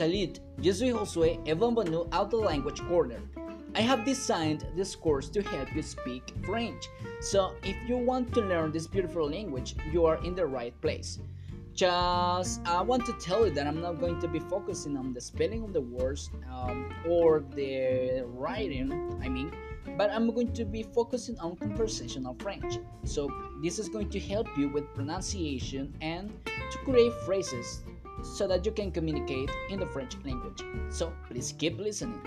Salut, je suis Josué et bienvenue at the Language Corner. I have designed this course to help you speak French, so if you want to learn this beautiful language, you are in the right place. Just, I want to tell you that I'm not going to be focusing on the spelling of the words or the writing, but I'm going to be focusing on conversational French. So this is going to help you with pronunciation and to create phrases so that you can communicate in the French language. So please keep listening.